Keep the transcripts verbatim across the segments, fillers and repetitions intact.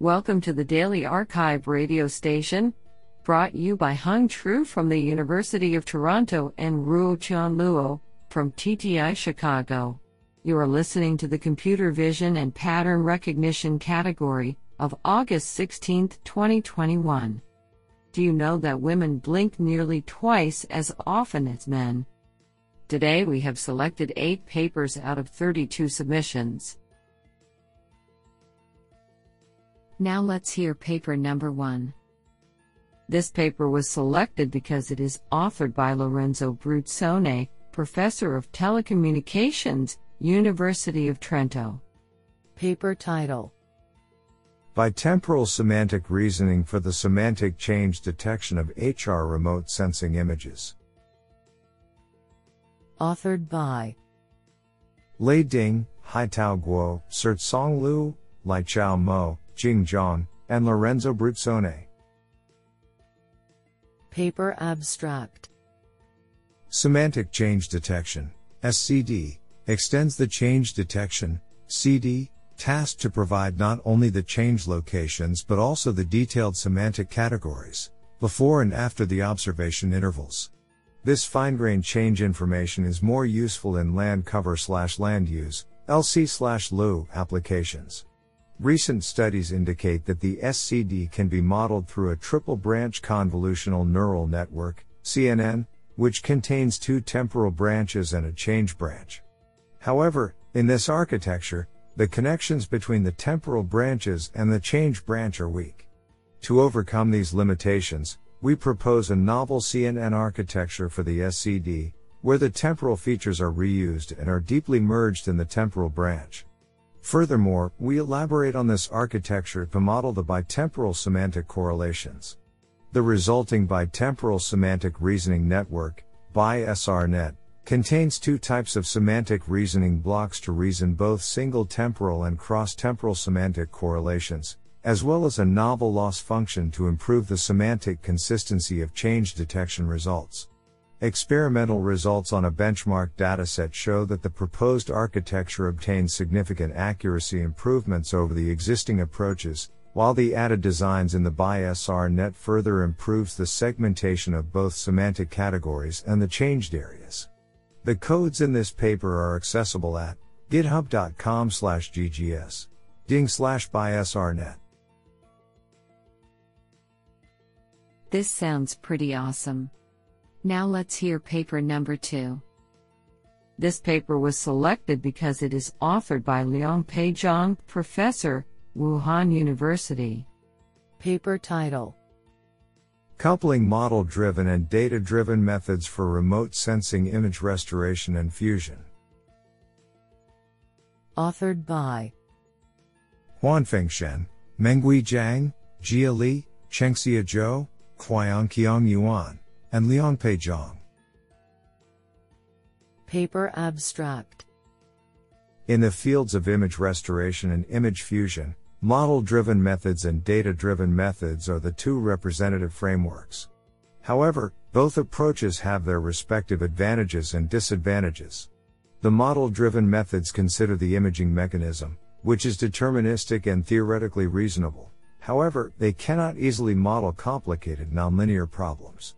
Welcome to the Daily Archive radio station, brought you by Hung Tru from the University of Toronto and Ruo Chan Luo from T T I Chicago. You are listening to the Computer Vision and Pattern Recognition category of August sixteenth, twenty twenty-one. Do you know that women blink nearly twice as often as men? Today we have selected eight papers out of thirty-two submissions. Now let's hear paper number one. This paper was selected because it is authored by Lorenzo Bruzzone, Professor of Telecommunications, University of Trento. Paper title: Bitemporal Semantic Reasoning for the Semantic Change Detection of H R Remote Sensing Images. Authored by Lei Ding, Hai Tao Guo, Sirtsong Liu, Lai Chao Mo, Jing Zhang, and Lorenzo Bruzzone. Paper abstract: Semantic Change Detection, S C D, extends the change detection, C D, task to provide not only the change locations but also the detailed semantic categories, before and after the observation intervals. This fine-grained change information is more useful in land cover slash land use, L C slash L U applications. Recent studies indicate that the S C D can be modeled through a triple-branch convolutional neural network, C N N, which contains two temporal branches and a change branch. However, in this architecture, the connections between the temporal branches and the change branch are weak. To overcome these limitations, we propose a novel C N N architecture for the S C D, where the temporal features are reused and are deeply merged in the temporal branch. Furthermore, we elaborate on this architecture to model the bitemporal semantic correlations. The resulting bitemporal semantic reasoning network, BiSRNet, contains two types of semantic reasoning blocks to reason both single temporal and cross-temporal semantic correlations, as well as a novel loss function to improve the semantic consistency of change detection results. Experimental results on a benchmark dataset show that the proposed architecture obtains significant accuracy improvements over the existing approaches, while the added designs in the BiSRNet further improves the segmentation of both semantic categories and the changed areas. The codes in this paper are accessible at github.com slash ggs, ding slash BiSRNet. This sounds pretty awesome. Now let's hear paper number two. This paper was selected because it is authored by Liangpei Zhang, Professor, Wuhan University. Paper title: Coupling Model-Driven and Data-Driven Methods for Remote Sensing Image Restoration and Fusion. Authored by Huanfeng Shen, Mengui Zhang, Jia Li, Cheng Xia Zhou, Kuang Qiang Yuan, and Liangpei Zhang. Paper abstract: In the fields of image restoration and image fusion, model-driven methods and data-driven methods are the two representative frameworks. However, both approaches have their respective advantages and disadvantages. The model-driven methods consider the imaging mechanism, which is deterministic and theoretically reasonable. However, they cannot easily model complicated nonlinear problems.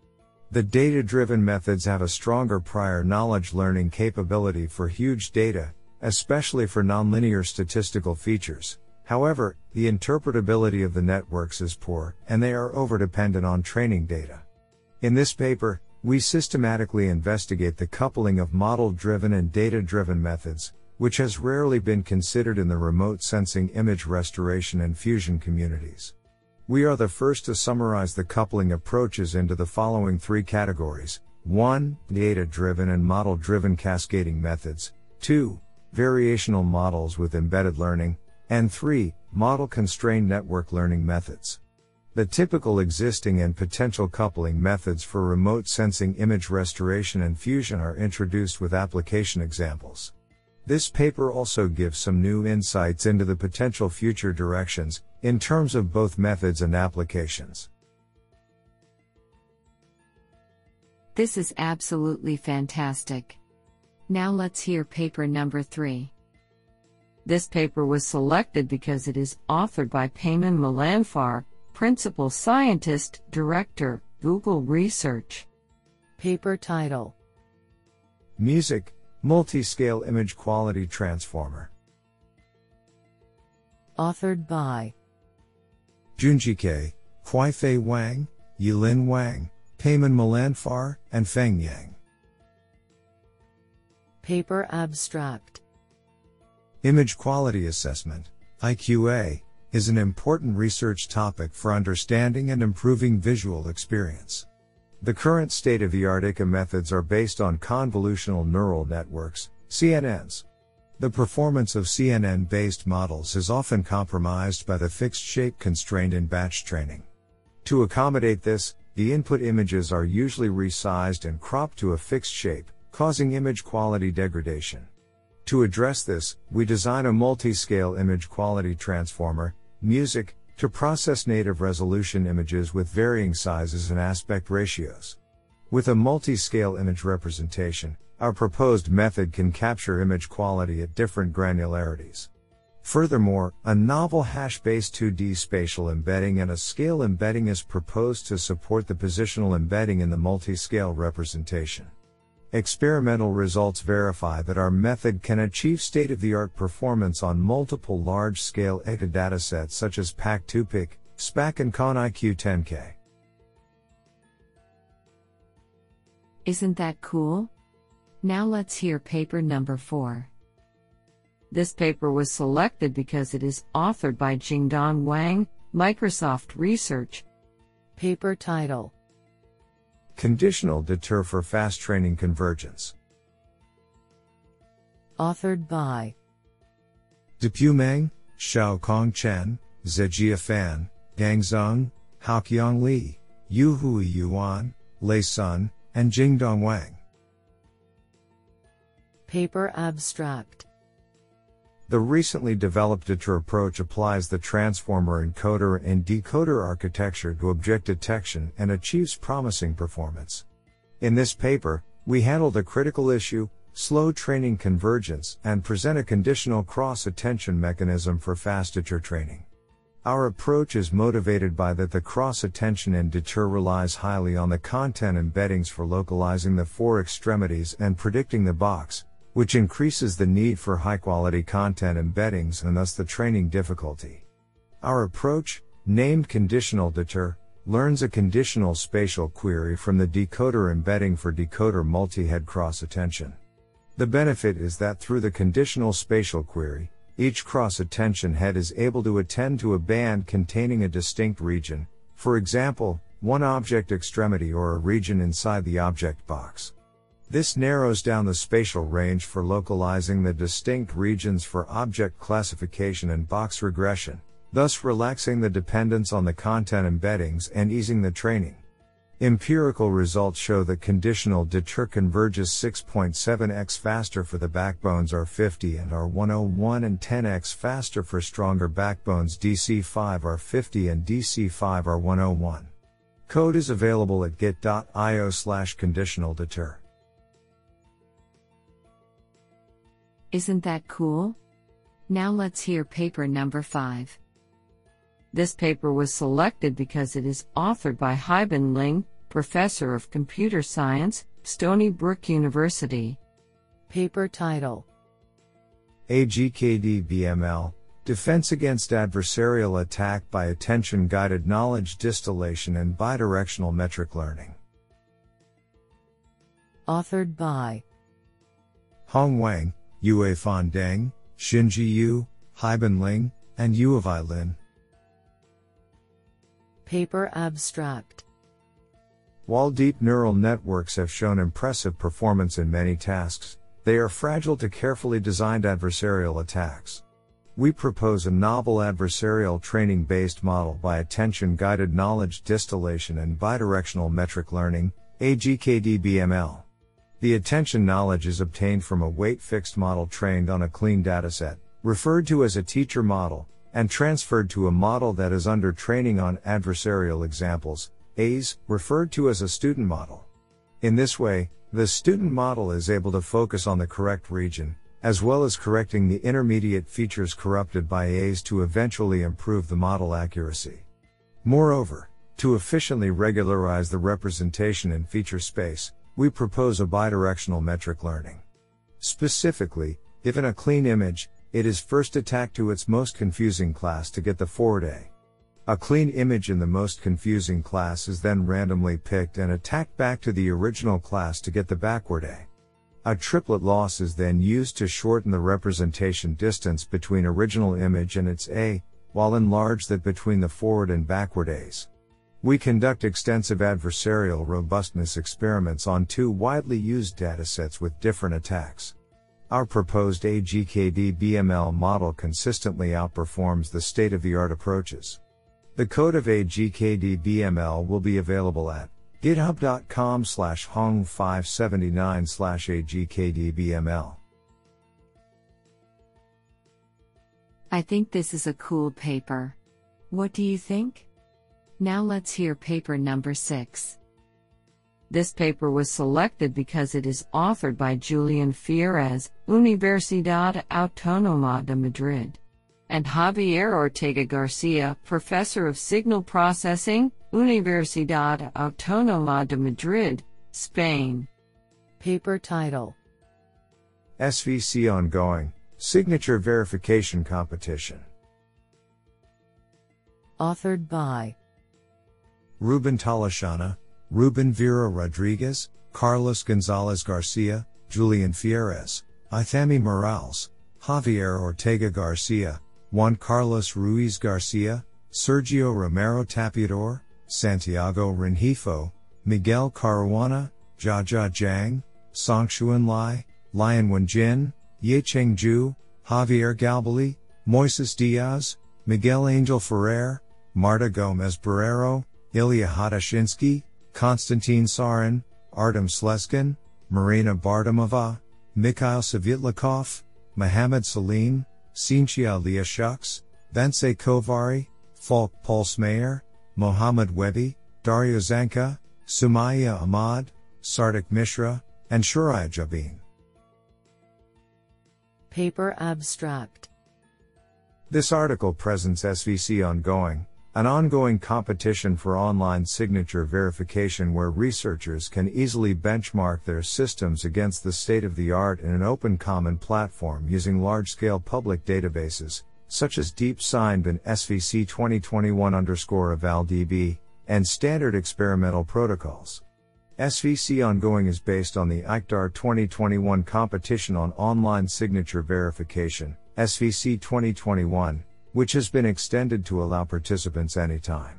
The data-driven methods have a stronger prior knowledge learning capability for huge data, especially for nonlinear statistical features. However, the interpretability of the networks is poor, and they are overdependent on training data. In this paper, we systematically investigate the coupling of model-driven and data-driven methods, which has rarely been considered in the remote sensing image restoration and fusion communities. We are the first to summarize the coupling approaches into the following three categories: one Data-driven and model-driven cascading methods, two Variational models with embedded learning, and three Model-constrained network learning methods. The typical existing and potential coupling methods for remote sensing image restoration and fusion are introduced with application examples. This paper also gives some new insights into the potential future directions, in terms of both methods and applications. This is absolutely fantastic. Now let's hear paper number three. This paper was selected because it is authored by Peyman Milanfar, Principal Scientist, Director, Google Research. Paper title: Music, Multiscale Image Quality Transformer. Authored by Junjie Ke, Qifei Wang, Yilin Wang, Peyman Milanfar, and Feng Yang. Paper abstract: Image quality assessment, I Q A, is an important research topic for understanding and improving visual experience. The current state-of-the-art I C A methods are based on convolutional neural networks, C N Ns. The performance of C N N-based models is often compromised by the fixed shape constraint in batch training. To accommodate this, the input images are usually resized and cropped to a fixed shape, causing image quality degradation. To address this, we design a multi-scale image quality transformer, Music, to process native resolution images with varying sizes and aspect ratios. With a multi-scale image representation, our proposed method can capture image quality at different granularities. Furthermore, a novel hash-based two D spatial embedding and a scale embedding is proposed to support the positional embedding in the multi-scale representation. Experimental results verify that our method can achieve state-of-the-art performance on multiple large-scale I C A datasets such as P A C two P I C, SPAC, and C O N I Q ten K. Isn't that cool? Now let's hear paper number four. This paper was selected because it is authored by Jingdong Wang, Microsoft Research. Paper title: Conditional D E T R for Fast Training Convergence. Authored by Du Pumeng, Xiaokong Chen, Zhejia Fan, Gang Zheng, Haoqiang Li, Yuhui Yuan, Lei Sun, and Jingdong Wang. Paper abstract: The recently developed D E T R approach applies the transformer encoder and decoder architecture to object detection and achieves promising performance. In this paper, we handle the critical issue, slow training convergence, and present a conditional cross-attention mechanism for fast D E T R training. Our approach is motivated by that the cross-attention and D E T R relies highly on the content embeddings for localizing the four extremities and predicting the box, which increases the need for high-quality content embeddings and thus the training difficulty. Our approach, named Conditional D E T R, learns a conditional spatial query from the decoder embedding for decoder multi-head cross-attention. The benefit is that through the conditional spatial query, each cross-attention head is able to attend to a band containing a distinct region, for example, one object extremity or a region inside the object box. This narrows down the spatial range for localizing the distinct regions for object classification and box regression, thus relaxing the dependence on the content embeddings and easing the training. Empirical results show that conditional D E T R converges six point seven x faster for the backbones R fifty and R one oh one and ten x faster for stronger backbones D C five R fifty and D C five R one oh one. Code is available at git.io slash conditional D E T R. Isn't that cool? Now let's hear paper number five. This paper was selected because it is authored by Haibin Ling, Professor of Computer Science, Stony Brook University. Paper title: A G K D B M L, Defense Against Adversarial Attack by Attention-Guided Knowledge Distillation and Bidirectional Metric Learning. Authored by Hung Wang, Yuefan Deng, Xinji Yu, Haibin Ling, and Yuevai Lin. Paper abstract: While deep neural networks have shown impressive performance in many tasks, they are fragile to carefully designed adversarial attacks. We propose a novel adversarial training-based model by attention-guided knowledge distillation and bidirectional metric learning, A G K D B M L. The attention knowledge is obtained from a weight-fixed model trained on a clean dataset, referred to as a teacher model, and transferred to a model that is under training on adversarial examples, A Es, referred to as a student model. In this way, the student model is able to focus on the correct region, as well as correcting the intermediate features corrupted by A's to eventually improve the model accuracy. Moreover, to efficiently regularize the representation in feature space, we propose a bidirectional metric learning. Specifically, if in a clean image, it is first attacked to its most confusing class to get the forward A. A clean image in the most confusing class is then randomly picked and attacked back to the original class to get the backward A. A triplet loss is then used to shorten the representation distance between original image and its A, while enlarge that between the forward and backward A's. We conduct extensive adversarial robustness experiments on two widely used datasets with different attacks. Our proposed A G K D B M L model consistently outperforms the state-of-the-art approaches. The code of A G K D B M L will be available at github dot com slash hung five seventy-nine slash A G K D B M L. I think this is a cool paper. What do you think? Now let's hear paper number six. This paper was selected because it is authored by Julian Fierrez, Universidad Autónoma de Madrid, and Javier Ortega Garcia, Professor of Signal Processing, Universidad Autónoma de Madrid, Spain. Paper title: S V C Ongoing, Signature Verification Competition. Authored by Ruben Talashana, Ruben Vera Rodriguez, Carlos Gonzalez Garcia, Julian Fierrez, Ithami Morales, Javier Ortega Garcia, Juan Carlos Ruiz Garcia, Sergio Romero Tapiador, Santiago Renjifo, Miguel Caruana, Jia Jia Zhang, Songxuan Lai, Lian Wenjin, Yecheng Zhu, Javier Galbali, Moises Diaz, Miguel Angel Ferrer, Marta Gomez Barrero, Ilya Hadashinsky, Konstantin Sarin, Artem Sleskin, Marina Bartimova, Mikhail Savitlikov, Mohamed Salim, Sinchia Leah Shucks, Vence Kovari, Falk Pulsmeyer, Mohammed Webby, Dario Zanka, Sumaya Ahmad, Sardik Mishra, and Shuraya Jabin. Paper abstract. This article presents S V C Ongoing, an ongoing competition for online signature verification where researchers can easily benchmark their systems against the state-of-the-art in an open common platform using large-scale public databases, such as DeepSign and S V C twenty twenty-one underscore eval D B, and standard experimental protocols. S V C Ongoing is based on the I C D A R twenty twenty-one competition on online signature verification, S V C twenty twenty-one, which has been extended to allow participants anytime.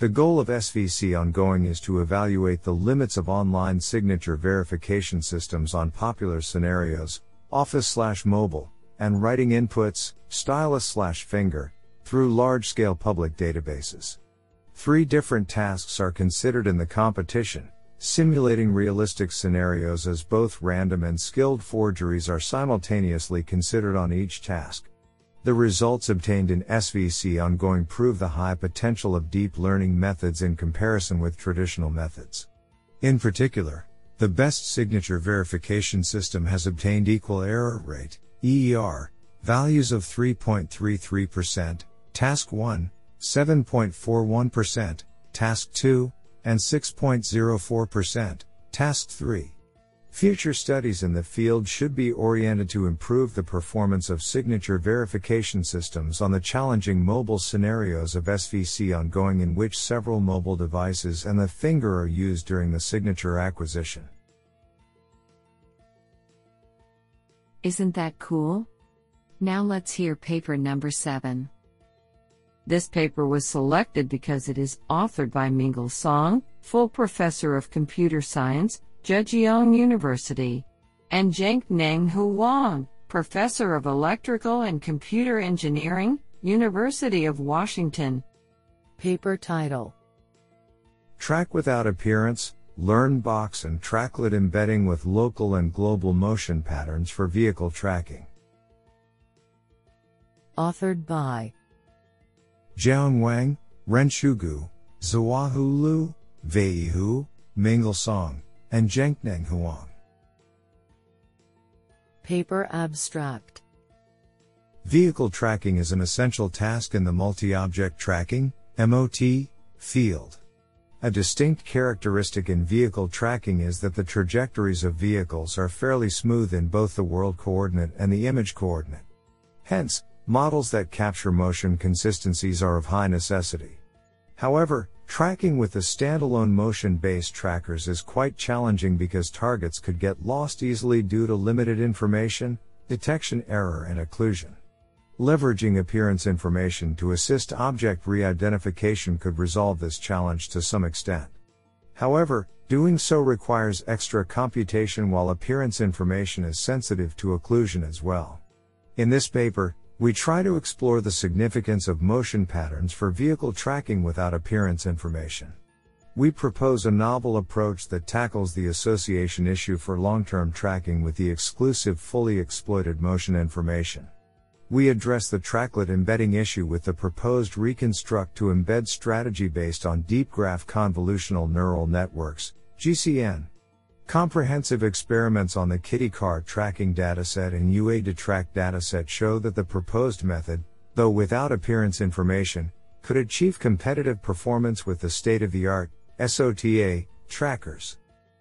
The goal of S V C Ongoing is to evaluate the limits of online signature verification systems on popular scenarios, office-slash-mobile, and writing inputs, stylus-slash-finger, through large-scale public databases. Three different tasks are considered in the competition, simulating realistic scenarios as both random and skilled forgeries are simultaneously considered on each task. The results obtained in S V C Ongoing prove the high potential of deep learning methods in comparison with traditional methods. In particular, the best signature verification system has obtained equal error rate, E E R, values of three point three three percent, Task one, seven point four one percent, Task two, and six point zero four percent, Task three. Future studies in the field should be oriented to improve the performance of signature verification systems on the challenging mobile scenarios of S V C Ongoing in which several mobile devices and the finger are used during the signature acquisition. Isn't that cool? Now let's hear paper number seven. This paper was selected because it is authored by Mingel Song, full professor of computer science, Zhejiang University, and Zhengnan Huang, Professor of Electrical and Computer Engineering, University of Washington. Paper title: Track Without Appearance, Learn Box and Tracklet Embedding with Local and Global Motion Patterns for Vehicle Tracking. Authored by Zhang Wang, Renshugu, Zhuahu Lu, Wei Hu, Mingel Song, and Zhengnan Huang. Paper abstract. Vehicle tracking is an essential task in the multi-object tracking (M O T) field. A distinct characteristic in vehicle tracking is that the trajectories of vehicles are fairly smooth in both the world coordinate and the image coordinate. Hence, models that capture motion consistencies are of high necessity. However, tracking with the standalone motion-based trackers is quite challenging because targets could get lost easily due to limited information, detection error and occlusion. Leveraging appearance information to assist object re-identification could resolve this challenge to some extent. However, doing so requires extra computation while appearance information is sensitive to occlusion as well. In this paper, we try to explore the significance of motion patterns for vehicle tracking without appearance information. We propose a novel approach that tackles the association issue for long-term tracking with the exclusive fully exploited motion information. We address the tracklet embedding issue with the proposed reconstruct to embed strategy based on deep graph convolutional neural networks, G C N. Comprehensive experiments on the kitty car tracking dataset and U A D track dataset show that the proposed method, though without appearance information, could achieve competitive performance with the state-of-the-art, S O T A, trackers.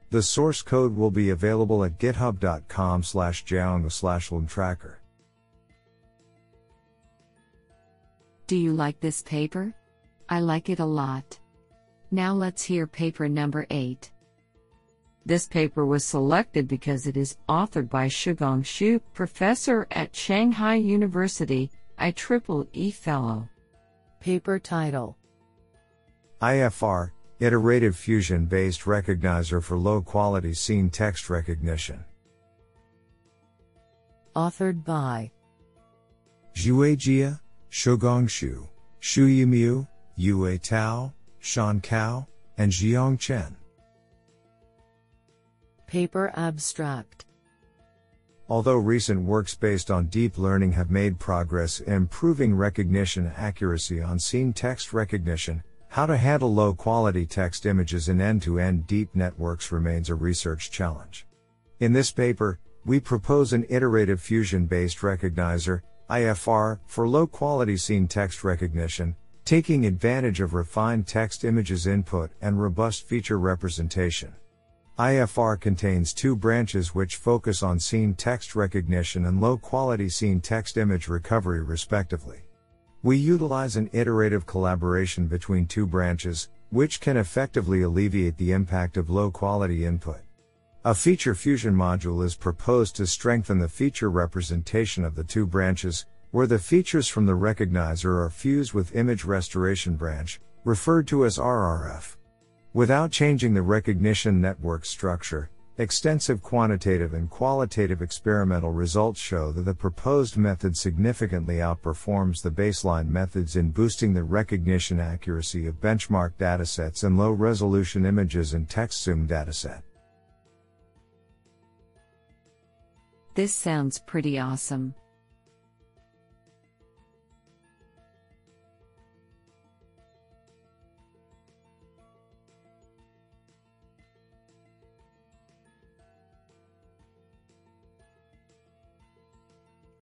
The source code will be available at github.com slash jiang slash tracker. Do you like this paper? I like it a lot. Now let's hear paper number eight. This paper was selected because it is authored by Shugong Xu, professor at Shanghai University, I triple E Fellow. Paper title: I F R, Iterative Fusion-Based Recognizer for Low-Quality Scene Text Recognition. Authored by Zhuo Jia, Shugong Xu, Xu Yimiu, Yue Tao, Shan Cao, and Zhiyong Chen. Paper abstract. Although recent works based on deep learning have made progress in improving recognition accuracy on scene text recognition, how to handle low-quality text images in end-to-end deep networks remains a research challenge. In this paper, we propose an iterative fusion-based recognizer, I F R, for low-quality scene text recognition, taking advantage of refined text images input and robust feature representation. I F R contains two branches which focus on scene text recognition and low-quality scene text image recovery respectively. We utilize an iterative collaboration between two branches, which can effectively alleviate the impact of low-quality input. A feature fusion module is proposed to strengthen the feature representation of the two branches, where the features from the recognizer are fused with image restoration branch, referred to as R R F. Without changing the recognition network structure, extensive quantitative and qualitative experimental results show that the proposed method significantly outperforms the baseline methods in boosting the recognition accuracy of benchmark datasets and low-resolution images and text-zoom dataset. This sounds pretty awesome.